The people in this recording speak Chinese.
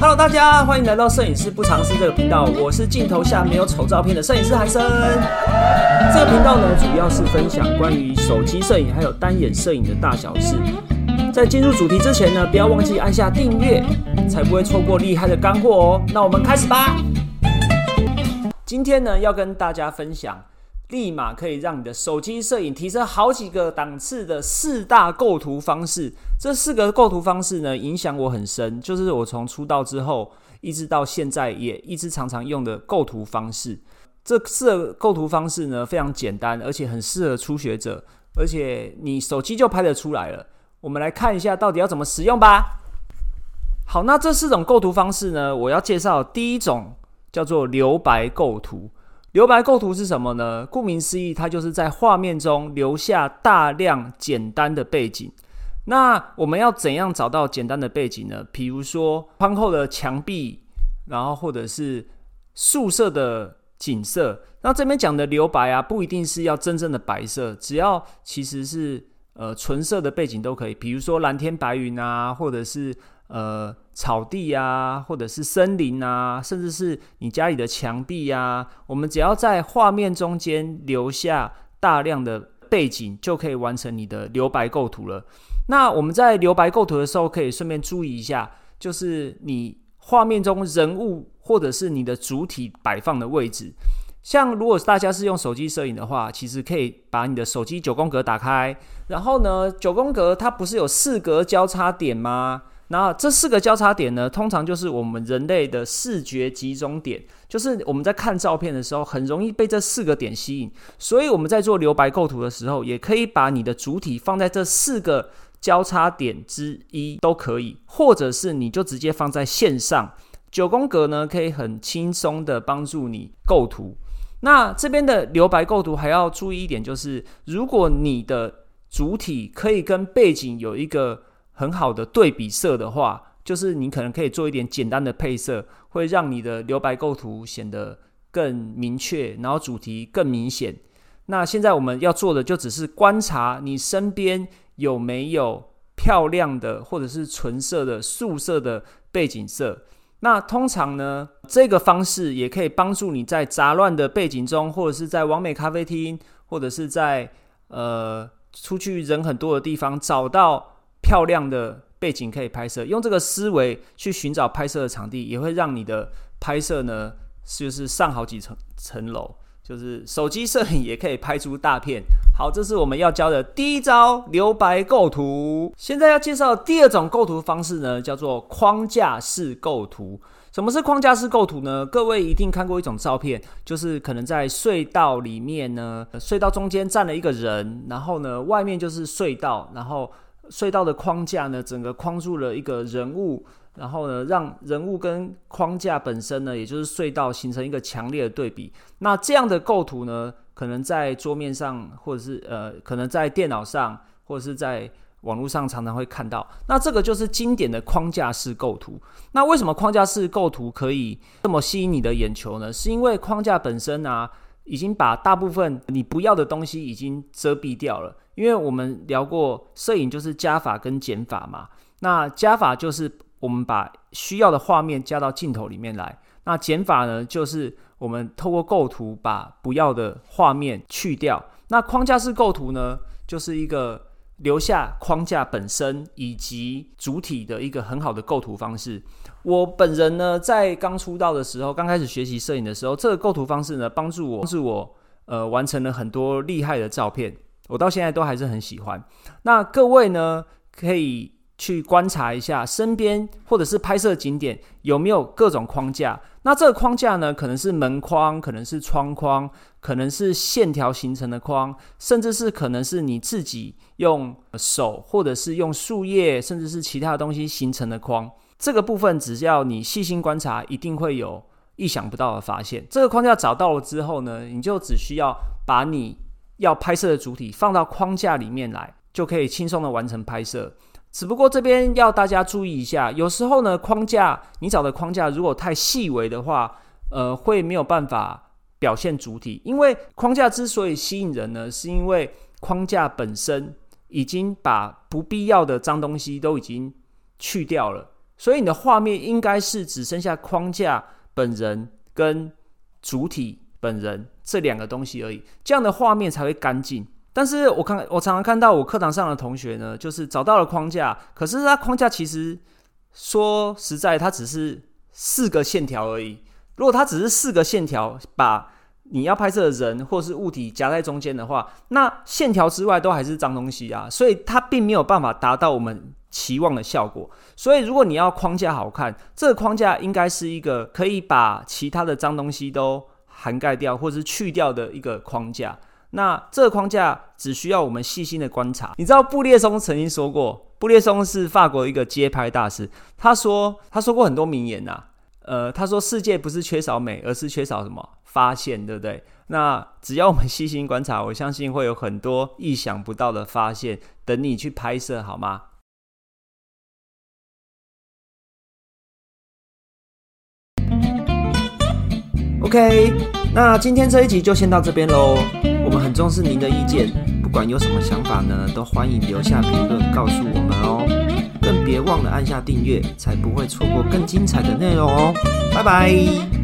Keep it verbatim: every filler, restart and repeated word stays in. Hello， 大家欢迎来到摄影师不尝试这个频道，我是镜头下没有丑照片的摄影师韩生。这个频道呢，主要是分享关于手机摄影还有单眼摄影的大小事。在进入主题之前呢，不要忘记按下订阅，才不会错过厉害的干货哦。那我们开始吧。今天呢，要跟大家分享立马可以让你的手机摄影提升好几个档次的四大构图方式。这四个构图方式呢，影响我很深，就是我从出道之后一直到现在也一直常常用的构图方式。这四个构图方式呢，非常简单，而且很适合初学者，而且你手机就拍得出来了。我们来看一下到底要怎么使用吧。好，那这四种构图方式呢，我要介绍第一种叫做留白构图。留白构图是什么呢？顾名思义，它就是在画面中留下大量简单的背景。那我们要怎样找到简单的背景呢？比如说宽厚的墙壁，然后或者是素色的景色。那这边讲的留白啊，不一定是要真正的白色，只要其实是呃纯色的背景都可以。比如说蓝天白云啊，或者是呃草地啊，或者是森林啊，甚至是你家里的墙壁啊，我们只要在画面中间留下大量的背景，就可以完成你的留白构图了。那我们在留白构图的时候，可以顺便注意一下，就是你画面中人物或者是你的主体摆放的位置。像如果大家是用手机摄影的话，其实可以把你的手机九宫格打开，然后呢，九宫格它不是有四格交叉点吗？那这四个交叉点呢，通常就是我们人类的视觉集中点，就是我们在看照片的时候，很容易被这四个点吸引。所以我们在做留白构图的时候，也可以把你的主体放在这四个交叉点之一都可以，或者是你就直接放在线上。九宫格呢，可以很轻松的帮助你构图。那这边的留白构图还要注意一点，就是如果你的主体可以跟背景有一个很好的对比色的话，就是你可能可以做一点简单的配色，会让你的留白构图显得更明确，然后主题更明显。那现在我们要做的就只是观察你身边有没有漂亮的或者是纯色的素色的背景色。那通常呢，这个方式也可以帮助你在杂乱的背景中，或者是在网美咖啡厅，或者是在呃出去人很多的地方找到漂亮的背景可以拍摄。用这个思维去寻找拍摄的场地，也会让你的拍摄呢，就是上好几层层楼。就是手机摄影也可以拍出大片。好，这是我们要教的第一招留白构图。现在要介绍第二种构图方式呢，叫做框架式构图。什么是框架式构图呢？各位一定看过一种照片，就是可能在隧道里面呢，隧道中间站了一个人，然后呢，外面就是隧道，然后隧道的框架呢，整个框住了一个人物，然后呢，让人物跟框架本身呢，也就是隧道形成一个强烈的对比。那这样的构图呢，可能在桌面上，或者是呃，可能在电脑上，或者是在网络上常常会看到。那这个就是经典的框架式构图。那为什么框架式构图可以这么吸引你的眼球呢？是因为框架本身啊，已经把大部分你不要的东西已经遮蔽掉了。因为我们聊过摄影就是加法跟减法嘛，那加法就是我们把需要的画面加到镜头里面来，那减法呢，就是我们透过构图把不要的画面去掉。那框架式构图呢，就是一个留下框架本身以及主体的一个很好的构图方式。我本人呢，在刚出道的时候，刚开始学习摄影的时候，这个构图方式呢，帮助我，帮助我呃完成了很多厉害的照片，我到现在都还是很喜欢。那各位呢，可以去观察一下身边或者是拍摄景点有没有各种框架。那这个框架呢，可能是门框，可能是窗框，可能是线条形成的框，甚至是可能是你自己用手或者是用树叶，甚至是其他的东西形成的框。这个部分只要你细心观察，一定会有意想不到的发现。这个框架找到了之后呢，你就只需要把你要拍摄的主体放到框架里面来，就可以轻松的完成拍摄。只不过这边要大家注意一下，有时候呢，框架你找的框架如果太细微的话，呃，会没有办法表现主体。因为框架之所以吸引人呢，是因为框架本身已经把不必要的脏东西都已经去掉了，所以你的画面应该是只剩下框架本人跟主体本人这两个东西而已，这样的画面才会干净。但是我看我常常看到我课堂上的同学呢，就是找到了框架，可是他框架其实说实在，它只是四个线条而已。如果它只是四个线条，把你要拍摄的人或是物体夹在中间的话，那线条之外都还是脏东西啊，所以它并没有办法达到我们期望的效果。所以如果你要框架好看，这个框架应该是一个可以把其他的脏东西都涵盖掉或是去掉的一个框架。那这个框架只需要我们细心的观察。你知道布列松曾经说过，布列松是法国一个街拍大师，他说他说过很多名言啊。呃，他说世界不是缺少美，而是缺少什么发现，对不对？那只要我们细心观察，我相信会有很多意想不到的发现等你去拍摄，好吗？OK， 那今天这一集就先到这边咯。我们很重视您的意见，不管有什么想法呢，都欢迎留下评论告诉我们哦。更别忘了按下订阅，才不会错过更精彩的内容哦。拜拜。